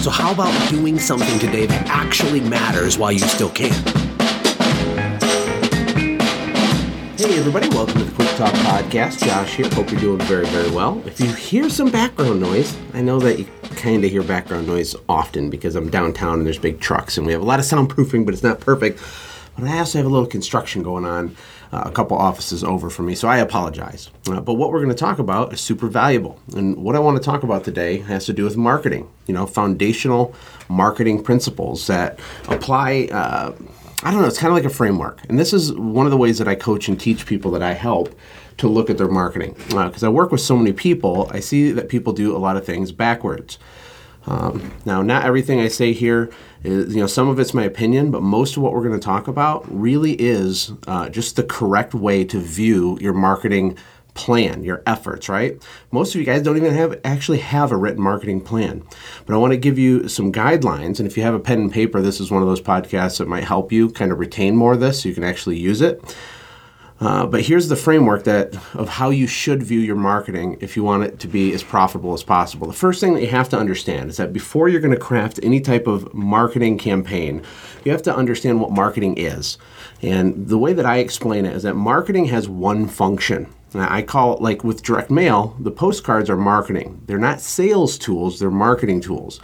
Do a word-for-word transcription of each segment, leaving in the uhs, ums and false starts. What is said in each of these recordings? So how about doing something today that actually matters while you still can? Hey everybody, welcome to the Quick Talk Podcast. Josh here. Hope you're doing very, very well. If you hear some background noise, I know that you kind of hear background noise often because I'm downtown and there's big trucks and we have a lot of soundproofing, but it's not perfect. But I also have a little construction going on uh, a couple offices over from me, so I apologize. Uh, but what we're going to talk about is super valuable. And what I want to talk about today has to do with marketing, you know, foundational marketing principles that apply, uh, I don't know, it's kind of like a framework. And this is one of the ways that I coach and teach people that I help to look at their marketing. Because uh, I work with so many people, I see that people do a lot of things backwards. Um, now, not everything I say here is, you know, some of it's my opinion, but most of what we're going to talk about really is uh, just the correct way to view your marketing plan, your efforts, right? Most of you guys don't even have actually have a written marketing plan, but I want to give you some guidelines. And if you have a pen and paper, this is one of those podcasts that might help you kind of retain more of this so you can actually use it. Uh, but here's the framework that of how you should view your marketing if you want it to be as profitable as possible. The first thing that you have to understand is that before you're going to craft any type of marketing campaign, you have to understand what marketing is. And the way that I explain it is that marketing has one function. Now, I call it, like with direct mail, the postcards are marketing. They're not sales tools, they're marketing tools.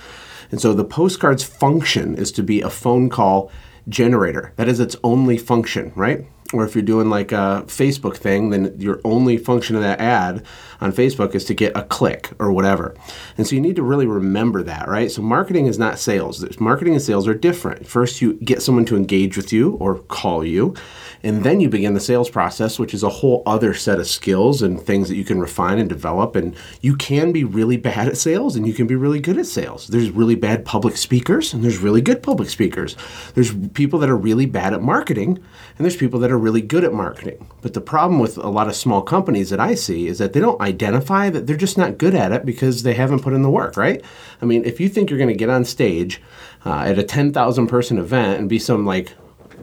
And so the postcard's function is to be a phone call generator. That is its only function, right? Or if you're doing like a Facebook thing, then your only function of that ad on Facebook is to get a click or whatever. And so you need to really remember that, right? So marketing is not sales. Marketing and sales are different. First, you get someone to engage with you or call you, and then you begin the sales process, which is a whole other set of skills and things that you can refine and develop. And you can be really bad at sales and you can be really good at sales. There's really bad public speakers and there's really good public speakers. There's people that are really bad at marketing and there's people that are really good at marketing. But the problem with a lot of small companies that I see is that they don't identify that they're just not good at it because they haven't put in the work, right? I mean, if you think you're going to get on stage uh, at a ten thousand person event and be some like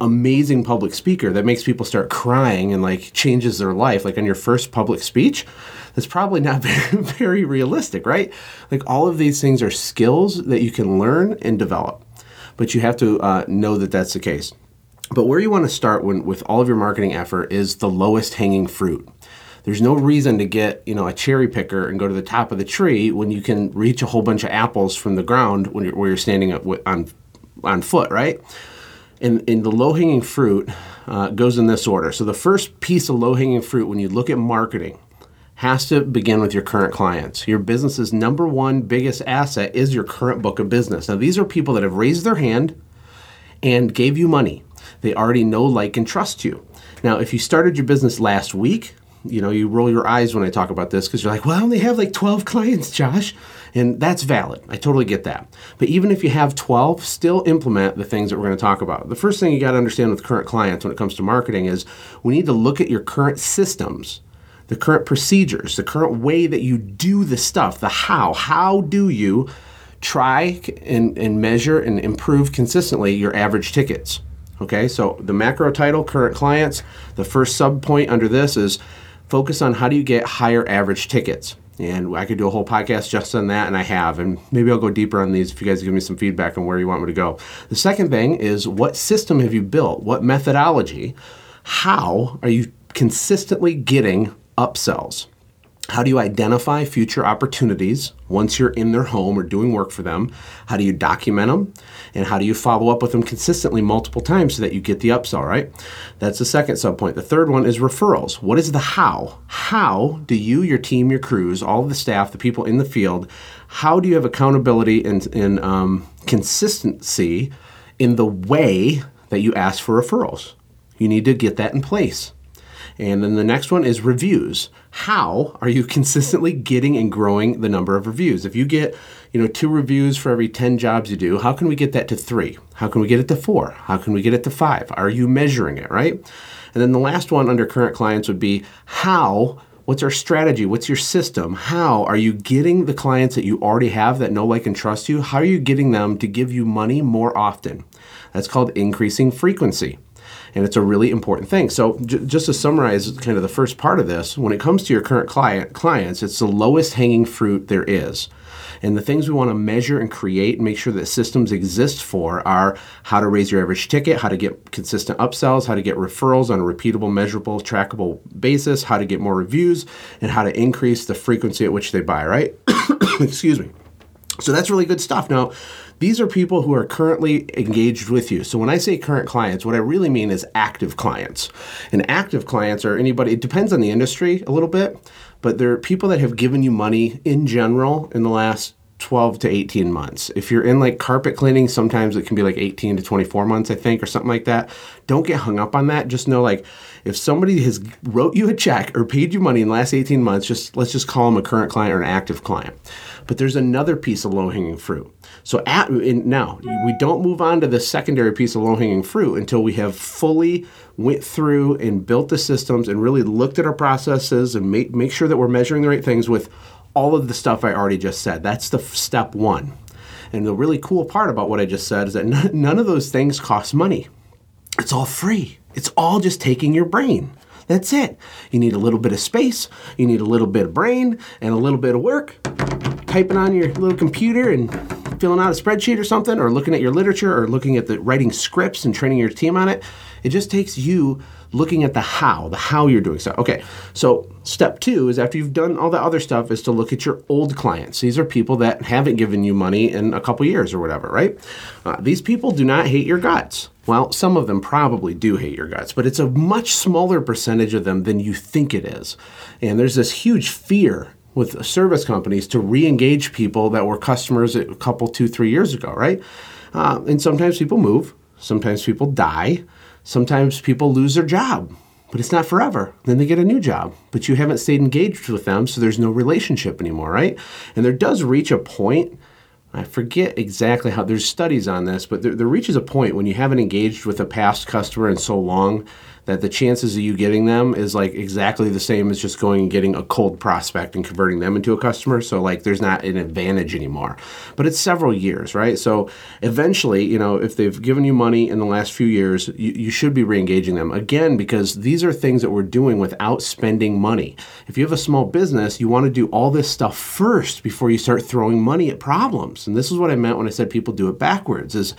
amazing public speaker that makes people start crying and like changes their life, like on your first public speech, that's probably not very, very realistic, right? Like all of these things are skills that you can learn and develop, but you have to uh, know that that's the case. But where you want to start when, with all of your marketing effort is the lowest hanging fruit. There's no reason to get, you know, a cherry picker and go to the top of the tree when you can reach a whole bunch of apples from the ground when you're, where you're standing up with, on on foot, right? And, and the low-hanging fruit uh, goes in this order. So the first piece of low-hanging fruit when you look at marketing has to begin with your current clients. Your business's number one biggest asset is your current book of business. Now, these are people that have raised their hand and gave you money. They already know, like, and trust you. Now, if you started your business last week, you know, you roll your eyes when I talk about this because you're like, well, I only have like twelve clients, Josh. And that's valid. I totally get that. But even if you have twelve, still implement the things that we're going to talk about. The first thing you got to understand with current clients when it comes to marketing is we need to look at your current systems, the current procedures, the current way that you do the stuff, the how. How do you try and, and measure and improve consistently your average tickets? Okay, so the macro title, current clients, the first sub point under this is focus on how do you get higher average tickets. And I could do a whole podcast just on that, and I have. And maybe I'll go deeper on these if you guys give me some feedback on where you want me to go. The second thing is what system have you built? What methodology? How are you consistently getting upsells? How do you identify future opportunities once you're in their home or doing work for them? How do you document them? And how do you follow up with them consistently multiple times so that you get the upsell, right? That's the second subpoint. The third one is referrals. What is the how? How do you, your team, your crews, all of the staff, the people in the field, how do you have accountability and, and um, consistency in the way that you ask for referrals? You need to get that in place. And then the next one is reviews. how are you consistently getting and growing the number of reviews? If you get, you know, two reviews for every ten jobs you do, how can we get that to three? How can we get it to four? How can we get it to five? Are you measuring it, right? And then the last one under current clients would be how, what's our strategy? What's your system? How are you getting the clients that you already have that know, like, and trust you? How are you getting them to give you money more often? That's called increasing frequency. And it's a really important thing. So j- just to summarize kind of the first part of this, when it comes to your current client clients, it's the lowest hanging fruit there is. And the things we want to measure and create and make sure that systems exist for are how to raise your average ticket, how to get consistent upsells, how to get referrals on a repeatable, measurable, trackable basis, how to get more reviews, and how to increase the frequency at which they buy, right? Excuse me. So that's really good stuff. Now, these are people who are currently engaged with you. So when I say current clients, what I really mean is active clients. And active clients are anybody, it depends on the industry a little bit, but they're people that have given you money in general in the last twelve to eighteen months. If you're in like carpet cleaning, sometimes it can be like eighteen to twenty-four months, I think, or something like that. Don't get hung up on that. Just know, like, if somebody has wrote you a check or paid you money in the last eighteen months, just let's just call them a current client or an active client. But there's another piece of low-hanging fruit. So at, in, now, we don't move on to the secondary piece of low-hanging fruit until we have fully went through and built the systems and really looked at our processes and make, make sure that we're measuring the right things with all of the stuff I already just said. That's the f- step one. And the really cool part about what I just said is that n- none of those things cost money. It's all free. It's all just taking your brain. That's it. You need a little bit of space. You need a little bit of brain and a little bit of work. Typing on your little computer and filling out a spreadsheet or something, or looking at your literature, or looking at the writing scripts and training your team on it. It just takes you looking at the how, the how you're doing stuff. Okay, so step two is, after you've done all the other stuff, is to look at your old clients. These are people that haven't given you money in a couple years or whatever, right? Uh, these people do not hate your guts. Well, some of them probably do hate your guts, but it's a much smaller percentage of them than you think it is. And there's this huge fear with service companies to re-engage people that were customers a couple, two, three years ago, right? Uh, and sometimes people move. Sometimes people die. Sometimes people lose their job, but it's not forever. Then they get a new job, but you haven't stayed engaged with them, so there's no relationship anymore, right? And there does reach a point, I forget exactly how, there's studies on this, but there, there reaches a point when you haven't engaged with a past customer in so long that the chances of you getting them is like exactly the same as just going and getting a cold prospect and converting them into a customer. So like there's not an advantage anymore, but it's several years, right? So eventually, you know, if they've given you money in the last few years, you, you should be re-engaging them again, because these are things that we're doing without spending money. If you have a small business, you want to do all this stuff first before you start throwing money at problems. And this is what I meant when I said people do it backwards, is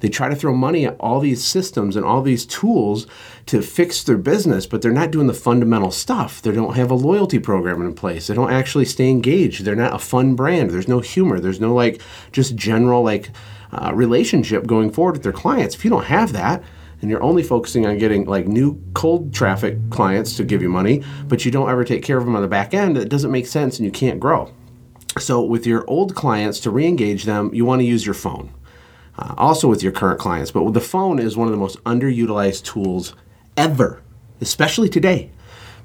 they try to throw money at all these systems and all these tools to fix their business, but they're not doing the fundamental stuff. They don't have a loyalty program in place. They don't actually stay engaged. They're not a fun brand. There's no humor. There's no like just general like uh, relationship going forward with their clients. If you don't have that, and you're only focusing on getting like new cold traffic clients to give you money, but you don't ever take care of them on the back end, it doesn't make sense and you can't grow. So with your old clients, to re-engage them, you want to use your phone. Uh, also with your current clients, but the phone is one of the most underutilized tools ever, especially today.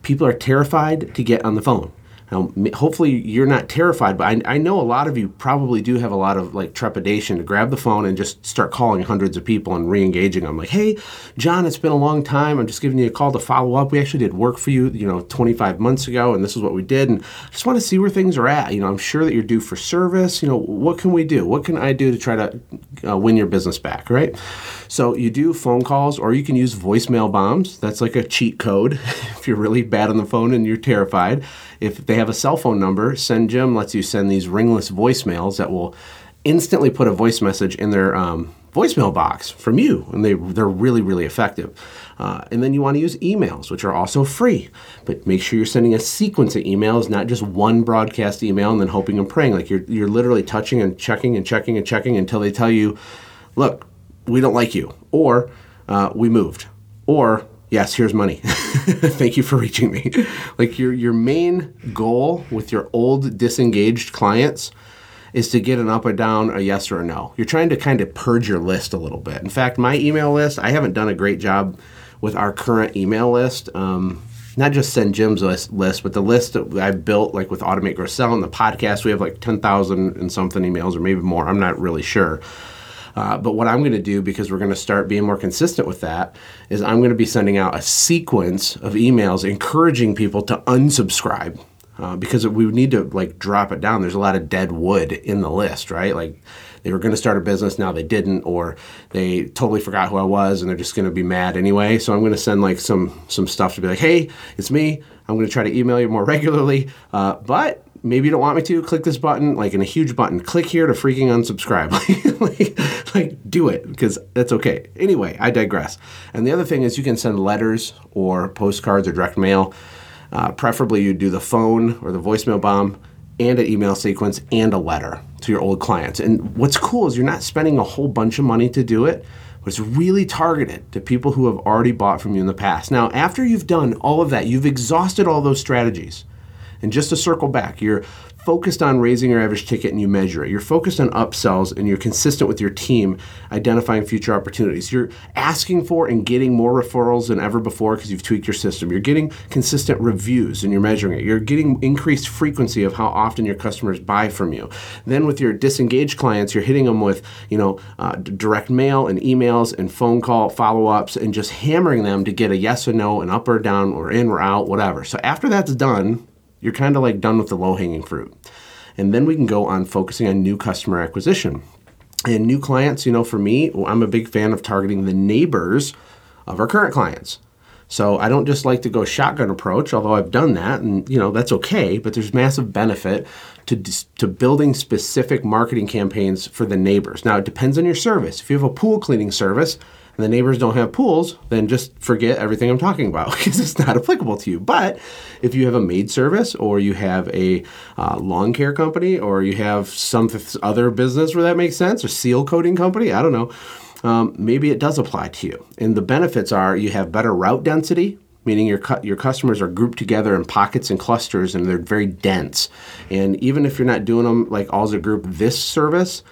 People are terrified to get on the phone. Now, hopefully you're not terrified, but I, I know a lot of you probably do have a lot of like trepidation to grab the phone and just start calling hundreds of people and re-engaging them. Like, hey, John, it's been a long time. I'm just giving you a call to follow up. We actually did work for you, you know, twenty-five months ago, and this is what we did. And I just want to see where things are at. You know, I'm sure that you're due for service. You know, what can we do? What can I do to try to uh, win your business back, right? So you do phone calls, or you can use voicemail bombs. That's like a cheat code if you're really bad on the phone and you're terrified. If they have a cell phone number, SendJim lets you send these ringless voicemails that will instantly put a voice message in their um, voicemail box from you, and they, they're really, really effective. Uh, and then you want to use emails, which are also free, but make sure you're sending a sequence of emails, not just one broadcast email and then hoping and praying. Like you're you're literally touching and checking and checking and checking until they tell you, look, we don't like you, or uh, we moved, or yes, here's money. Thank you for reaching me. Like your your main goal with your old disengaged clients is to get an up or down, a yes or a no. You're trying to kind of purge your list a little bit. In fact, my email list, I haven't done a great job with our current email list. Um, not just SendJim's list, list, but the list that I built like with Automate Grow Sell and the podcast. We have like ten thousand and something emails or maybe more. I'm not really sure. Uh, but what I'm going to do, because we're going to start being more consistent with that, is I'm going to be sending out a sequence of emails encouraging people to unsubscribe uh, because we need to like drop it down. There's a lot of dead wood in the list, right? Like they were going to start a business, now they didn't, or they totally forgot who I was and they're just going to be mad anyway. So I'm going to send like some some stuff to be like, hey, it's me. I'm going to try to email you more regularly, uh, but maybe you don't want me to. Click this button, like in a huge button. Click here to freaking unsubscribe. like, like, do it, because that's okay. Anyway, I digress. And the other thing is you can send letters or postcards or direct mail. Uh, preferably you do the phone or the voicemail bomb and an email sequence and a letter to your old clients. And what's cool is you're not spending a whole bunch of money to do it, but it's really targeted to people who have already bought from you in the past. Now, after you've done all of that, you've exhausted all those strategies. And just to circle back, you're focused on raising your average ticket and you measure it. You're focused on upsells and you're consistent with your team identifying future opportunities. You're asking for and getting more referrals than ever before because you've tweaked your system. You're getting consistent reviews and you're measuring it. You're getting increased frequency of how often your customers buy from you. Then with your disengaged clients, you're hitting them with, you know, uh, direct mail and emails and phone call follow-ups and just hammering them to get a yes or no, an up or down, or in or out, whatever. So after that's done, you're kind of like done with the low-hanging fruit. And then we can go on focusing on new customer acquisition. And new clients, you know, for me, well, I'm a big fan of targeting the neighbors of our current clients. So I don't just like to go shotgun approach, although I've done that, and, you know, that's okay, but there's massive benefit to to building specific marketing campaigns for the neighbors. Now, it depends on your service. If you have a pool cleaning service and the neighbors don't have pools, then just forget everything I'm talking about because it's not applicable to you. But if you have a maid service or you have a uh, lawn care company or you have some other business where that makes sense, or seal coating company, I don't know, um, maybe it does apply to you. And the benefits are you have better route density, meaning your cu- your customers are grouped together in pockets and clusters and they're very dense. And even if you're not doing them like all as a group, this service,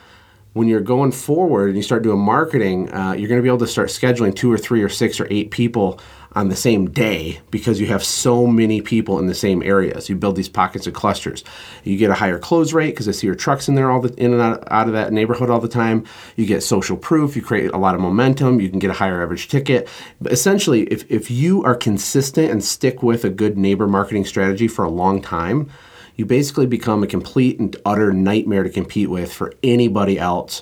when you're going forward and you start doing marketing, uh, you're going to be able to start scheduling two or three or six or eight people on the same day because you have so many people in the same areas. You build these pockets of clusters. You get a higher close rate because I see your trucks in there all the in and out, out of that neighborhood all the time. You get social proof. You create a lot of momentum. You can get a higher average ticket. But essentially, if if you are consistent and stick with a good neighbor marketing strategy for a long time, you basically become a complete and utter nightmare to compete with for anybody else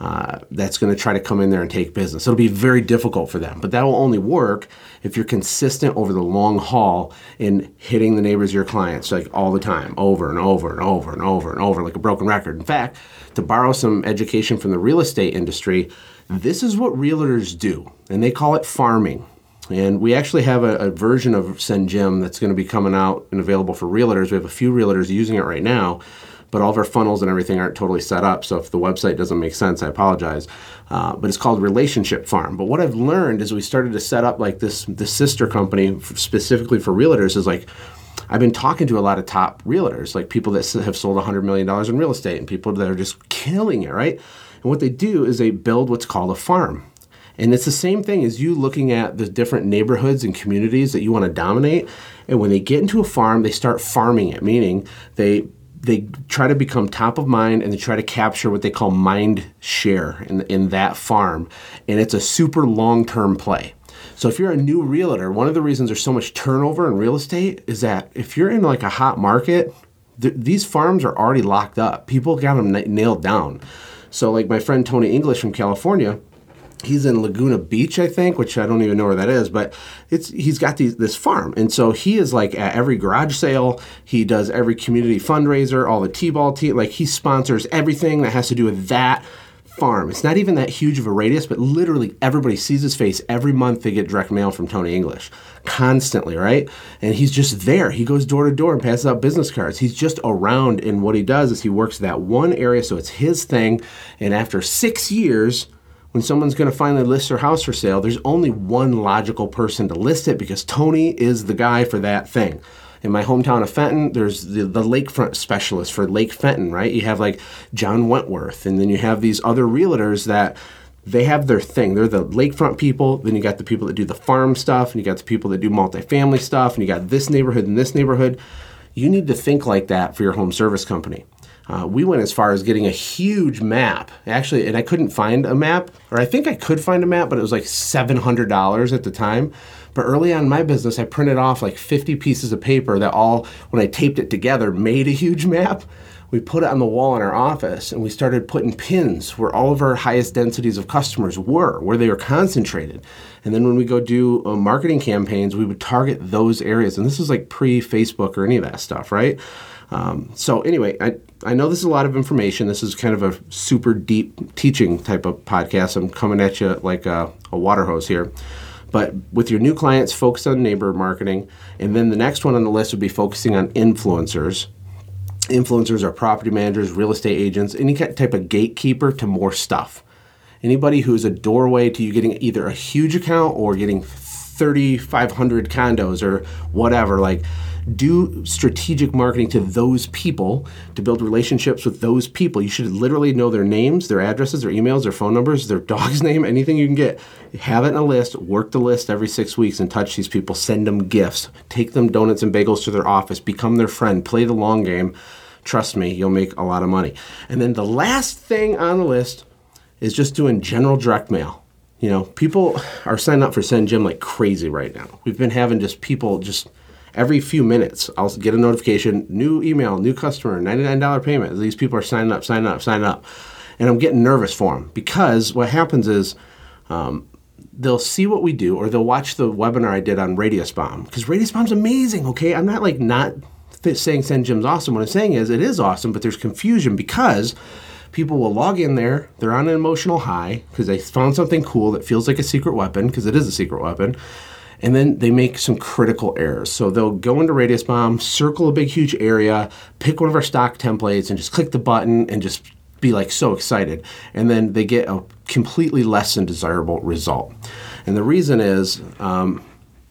uh, that's going to try to come in there and take business. It'll be very difficult for them, but that will only work if you're consistent over the long haul in hitting the neighbors of your clients like all the time, over and over and over and over and over, like a broken record. In fact, to borrow some education from the real estate industry, this is what realtors do, and they call it farming. And we actually have a, a version of SendJim that's going to be coming out and available for realtors. We have a few realtors using it right now, but all of our funnels and everything aren't totally set up. So if the website doesn't make sense, I apologize. Uh, but it's called Relationship Farm. But what I've learned is we started to set up like this, this sister company specifically for realtors is like, I've been talking to a lot of top realtors, like people that have sold one hundred million dollars in real estate and people that are just killing it, right? And what they do is they build what's called a farm. And it's the same thing as you looking at the different neighborhoods and communities that you want to dominate. And when they get into a farm, they start farming it, meaning they they try to become top of mind and they try to capture what they call mind share in, in that farm. And it's a super long-term play. So if you're a new realtor, one of the reasons there's so much turnover in real estate is that if you're in like a hot market, th- these farms are already locked up. People got them n- nailed down. So like my friend Tony English from California, he's in Laguna Beach, I think, which I don't even know where that is, but it's he's got these, this farm. And so he is like at every garage sale, he does every community fundraiser, all the T-ball team, like he sponsors everything that has to do with that farm. It's not even that huge of a radius, but literally everybody sees his face. Every month they get direct mail from Tony English constantly, right? And he's just there. He goes door to door and passes out business cards. He's just around, and what he does is he works that one area, so it's his thing. And after six years, when someone's going to finally list their house for sale, there's only one logical person to list it because Tony is the guy for that thing. In my hometown of Fenton, there's the, the lakefront specialist for Lake Fenton, right? You have like John Wentworth, and then you have these other realtors that they have their thing. They're the lakefront people. Then you got the people that do the farm stuff, and you got the people that do multifamily stuff, and you got this neighborhood and this neighborhood. You need to think like that for your home service company. Uh, we went as far as getting a huge map, actually, and I couldn't find a map, or I think I could find a map, but it was like seven hundred dollars at the time. But early on in my business, I printed off like fifty pieces of paper that all, when I taped it together, made a huge map. We put it on the wall in our office, and we started putting pins where all of our highest densities of customers were, where they were concentrated. And then when we go do uh, marketing campaigns, we would target those areas. And this is like pre-Facebook or any of that stuff, right? Um, so anyway, I, I know this is a lot of information. This is kind of a super deep teaching type of podcast. I'm coming at you like a, a water hose here. But with your new clients, focus on neighbor marketing. And then the next one on the list would be focusing on influencers. Influencers are property managers, real estate agents, any type of gatekeeper to more stuff. Anybody who is a doorway to you getting either a huge account or getting thirty-five hundred condos or whatever. Like, do strategic marketing to those people to build relationships with those people. You should literally know their names, their addresses, their emails, their phone numbers, their dog's name, anything you can get. Have it in a list, work the list every six weeks and touch these people, send them gifts, take them donuts and bagels to their office, become their friend, play the long game. Trust me, you'll make a lot of money. And then the last thing on the list is just doing general direct mail. You know, people are signing up for SendJim like crazy right now. We've been having just people just every few minutes, I'll get a notification, new email, new customer, ninety-nine dollars payment. These people are signing up, signing up, signing up. And I'm getting nervous for them because what happens is um, they'll see what we do or they'll watch the webinar I did on Radius Bomb because Radius Bomb's amazing, okay? I'm not like not th- saying SendJim's awesome. What I'm saying is it is awesome, but there's confusion because people will log in there, they're on an emotional high because they found something cool that feels like a secret weapon, because it is a secret weapon, and then they make some critical errors. So they'll go into Radius Bomb, circle a big, huge area, pick one of our stock templates, and just click the button and just be like so excited. And then they get a completely less than desirable result. And the reason is, um,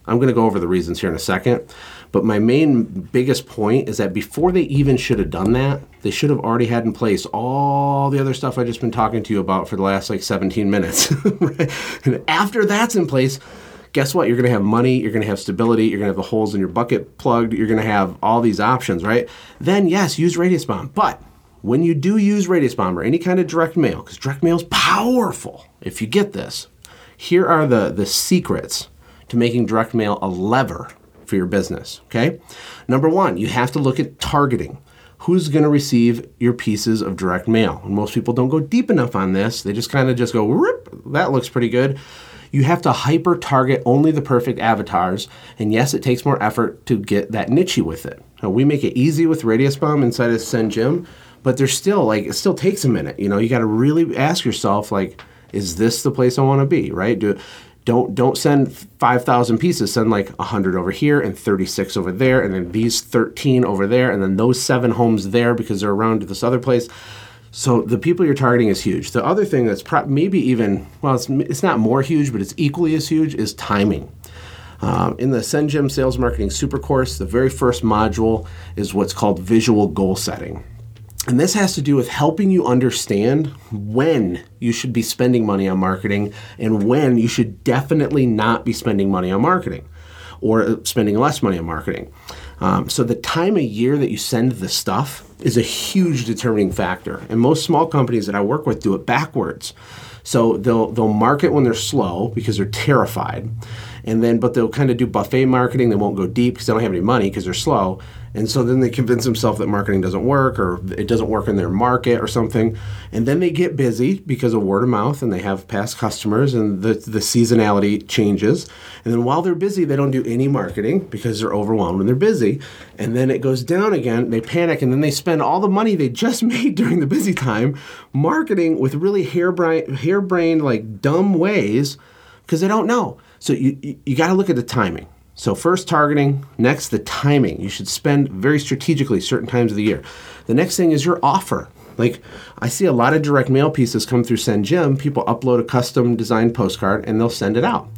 I'm going to go over the reasons here in a second, but my main biggest point is that before they even should have done that, they should have already had in place all the other stuff I've just been talking to you about for the last like seventeen minutes. Right? And after that's in place, guess what? You're going to have money, you're going to have stability, you're going to have the holes in your bucket plugged, you're going to have all these options, right? Then yes, use Radius Bomb. But when you do use Radius Bomb or any kind of direct mail, because direct mail is powerful, if you get this, here are the, the secrets to making direct mail a lever for your business, okay? Number one, you have to look at targeting. Who's going to receive your pieces of direct mail? And most people don't go deep enough on this. They just kind of just go, rip, that looks pretty good. You have to hyper target only the perfect avatars. And yes, it takes more effort to get that niche with it. Now, we make it easy with Radius Bomb inside of SendJim, but there's still like, it still takes a minute. You know, you got to really ask yourself, like, is this the place I want to be, right? Do Don't don't send five thousand pieces, send like one hundred over here and thirty-six over there and then these thirteen over there and then those seven homes there because they're around this other place. So the people you're targeting is huge. The other thing that's pro- maybe even, well, it's, it's not more huge, but it's equally as huge is timing. Um, in the SendJim Sales Marketing Super Course, the very first module is what's called visual goal setting. And this has to do with helping you understand when you should be spending money on marketing and when you should definitely not be spending money on marketing or spending less money on marketing. Um, so the time of year that you send the stuff is a huge determining factor. And most small companies that I work with do it backwards. So they'll they'll market when they're slow because they're terrified. And then, but they'll kind of do buffet marketing. They won't go deep because they don't have any money because they're slow. And so then they convince themselves that marketing doesn't work or it doesn't work in their market or something. And then they get busy because of word of mouth and they have past customers and the, the seasonality changes. And then while they're busy, they don't do any marketing because they're overwhelmed and they're busy. And then it goes down again, they panic, and then they spend all the money they just made during the busy time marketing with really harebrained, harebrained like dumb ways because they don't know. So you, you, you got to look at the timing. So first targeting, next the timing. You should spend very strategically certain times of the year. The next thing is your offer. Like I see a lot of direct mail pieces come through SendJim. People upload a custom designed postcard and they'll send it out.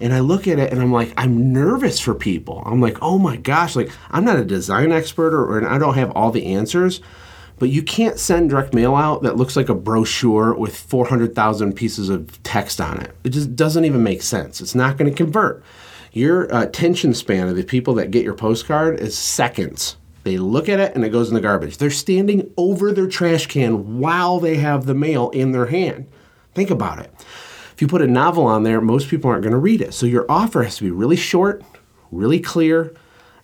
And I look at it and I'm like, I'm nervous for people. I'm like, oh my gosh, like I'm not a design expert or, or I don't have all the answers. But you can't send direct mail out that looks like a brochure with four hundred thousand pieces of text on it. It just doesn't even make sense. It's not going to convert. Your attention span of the people that get your postcard is seconds. They look at it and it goes in the garbage. They're standing over their trash can while they have the mail in their hand. Think about it. If you put a novel on there, most people aren't going to read it. So your offer has to be really short, really clear,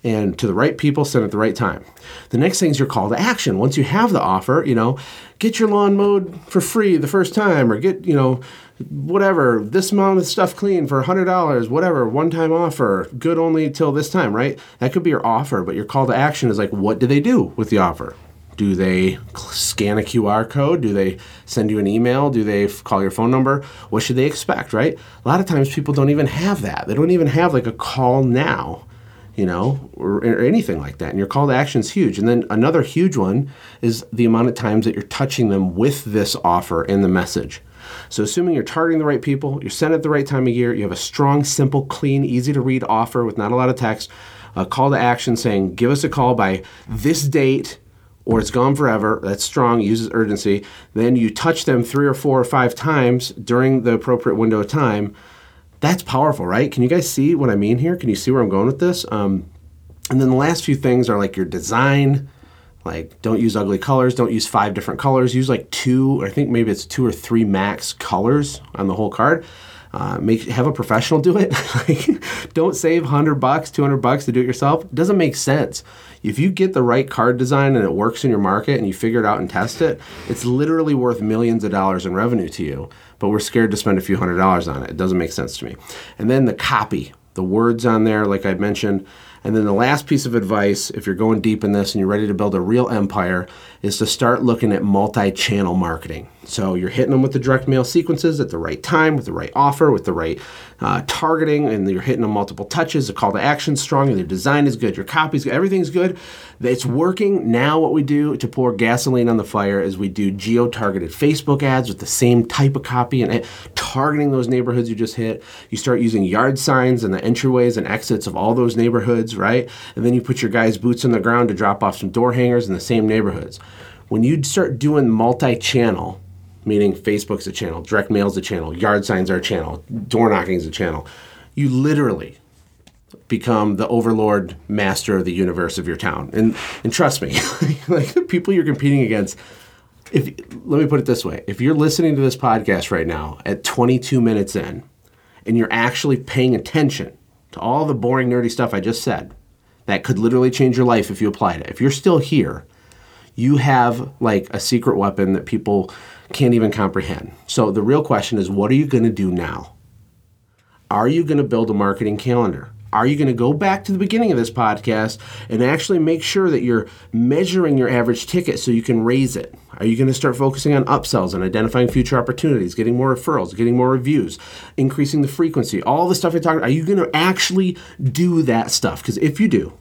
and to the right people, sent at the right time. The next thing is your call to action. Once you have the offer, you know, get your lawn mowed for free the first time, or get, you know, whatever, this amount of stuff clean for one hundred dollars, whatever, one-time offer, good only till this time, right? That could be your offer, but your call to action is like, what do they do with the offer? Do they scan a Q R code? Do they send you an email? Do they f- call your phone number? What should they expect, right? A lot of times people don't even have that. They don't even have like a call now, you know, or, or anything like that. And your call to action is huge. And then another huge one is the amount of times that you're touching them with this offer and the message. So assuming you're targeting the right people, you're sent at the right time of year, you have a strong, simple, clean, easy to read offer with not a lot of text, a call to action saying, give us a call by this date or it's gone forever. That's strong, uses urgency. Then you touch them three or four or five times during the appropriate window of time. That's powerful, right? Can you guys see what I mean here? Can you see where I'm going with this? Um, and then the last few things are like your design, like don't use ugly colors, don't use five different colors, use like two, I think maybe it's two or three max colors on the whole card. Uh, make have a professional do it. Like, don't save one hundred bucks, two hundred bucks to do it yourself. It doesn't make sense. If you get the right card design and it works in your market and you figure it out and test it, it's literally worth millions of dollars in revenue to you, but we're scared to spend a few hundred dollars on it. It doesn't make sense to me. And then the copy, the words on there, like I mentioned. And then the last piece of advice, if you're going deep in this and you're ready to build a real empire, is to start looking at multi-channel marketing. So you're hitting them with the direct mail sequences at the right time, with the right offer, with the right uh, targeting, and you're hitting them multiple touches. The call to action is strong, and their design is good, your copy is good, everything's good. It's working. Now what we do to pour gasoline on the fire is we do geo-targeted Facebook ads with the same type of copy and targeting those neighborhoods you just hit. You start using yard signs and the entryways and exits of all those neighborhoods, right? And then you put your guys' boots on the ground to drop off some door hangers in the same neighborhoods. When you start doing multi-channel, meaning Facebook's a channel, direct mail's a channel, yard signs are a channel, door knocking's a channel, you literally become the overlord master of the universe of your town. And and trust me, like the people you're competing against, if let me put it this way, if you're listening to this podcast right now at twenty-two minutes in and you're actually paying attention to all the boring, nerdy stuff I just said, that could literally change your life if you applied it. If you're still here, you have like a secret weapon that people can't even comprehend. So the real question is, what are you going to do now? Are you going to build a marketing calendar? Are you going to go back to the beginning of this podcast and actually make sure that you're measuring your average ticket so you can raise it? Are you going to start focusing on upsells and identifying future opportunities, getting more referrals, getting more reviews, increasing the frequency, all the stuff I talked about? Are you going to actually do that stuff? Because if you do,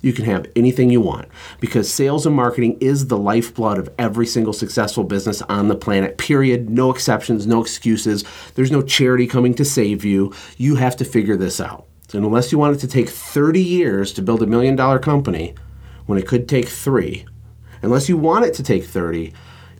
you can have anything you want, because sales and marketing is the lifeblood of every single successful business on the planet, period. No exceptions, no excuses. There's no charity coming to save you. You have to figure this out. And unless you want it to take thirty years to build a million dollar company, when it could take three, unless you want it to take thirty,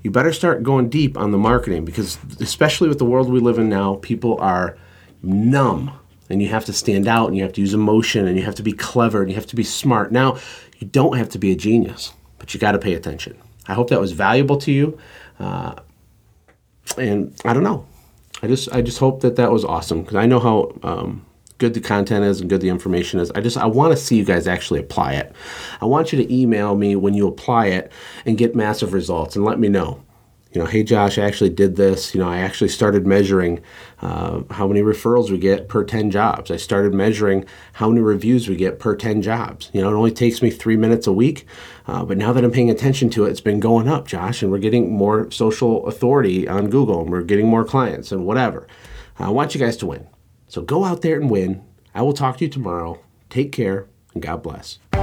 you better start going deep on the marketing, because especially with the world we live in now, people are numb, and you have to stand out, and you have to use emotion, and you have to be clever, and you have to be smart. Now, you don't have to be a genius, but you got to pay attention. I hope that was valuable to you. Uh, and I don't know. I just, I just hope that that was awesome, because I know how... Um, good the content is and good the information is. I just, I want to see you guys actually apply it. I want you to email me when you apply it and get massive results and let me know, you know, hey Josh, I actually did this. You know, I actually started measuring uh, how many referrals we get per ten jobs. I started measuring how many reviews we get per ten jobs. You know, it only takes me three minutes a week, uh, but now that I'm paying attention to it, it's been going up, Josh, and we're getting more social authority on Google and we're getting more clients and whatever. I want you guys to win. So go out there and win. I will talk to you tomorrow. Take care and God bless.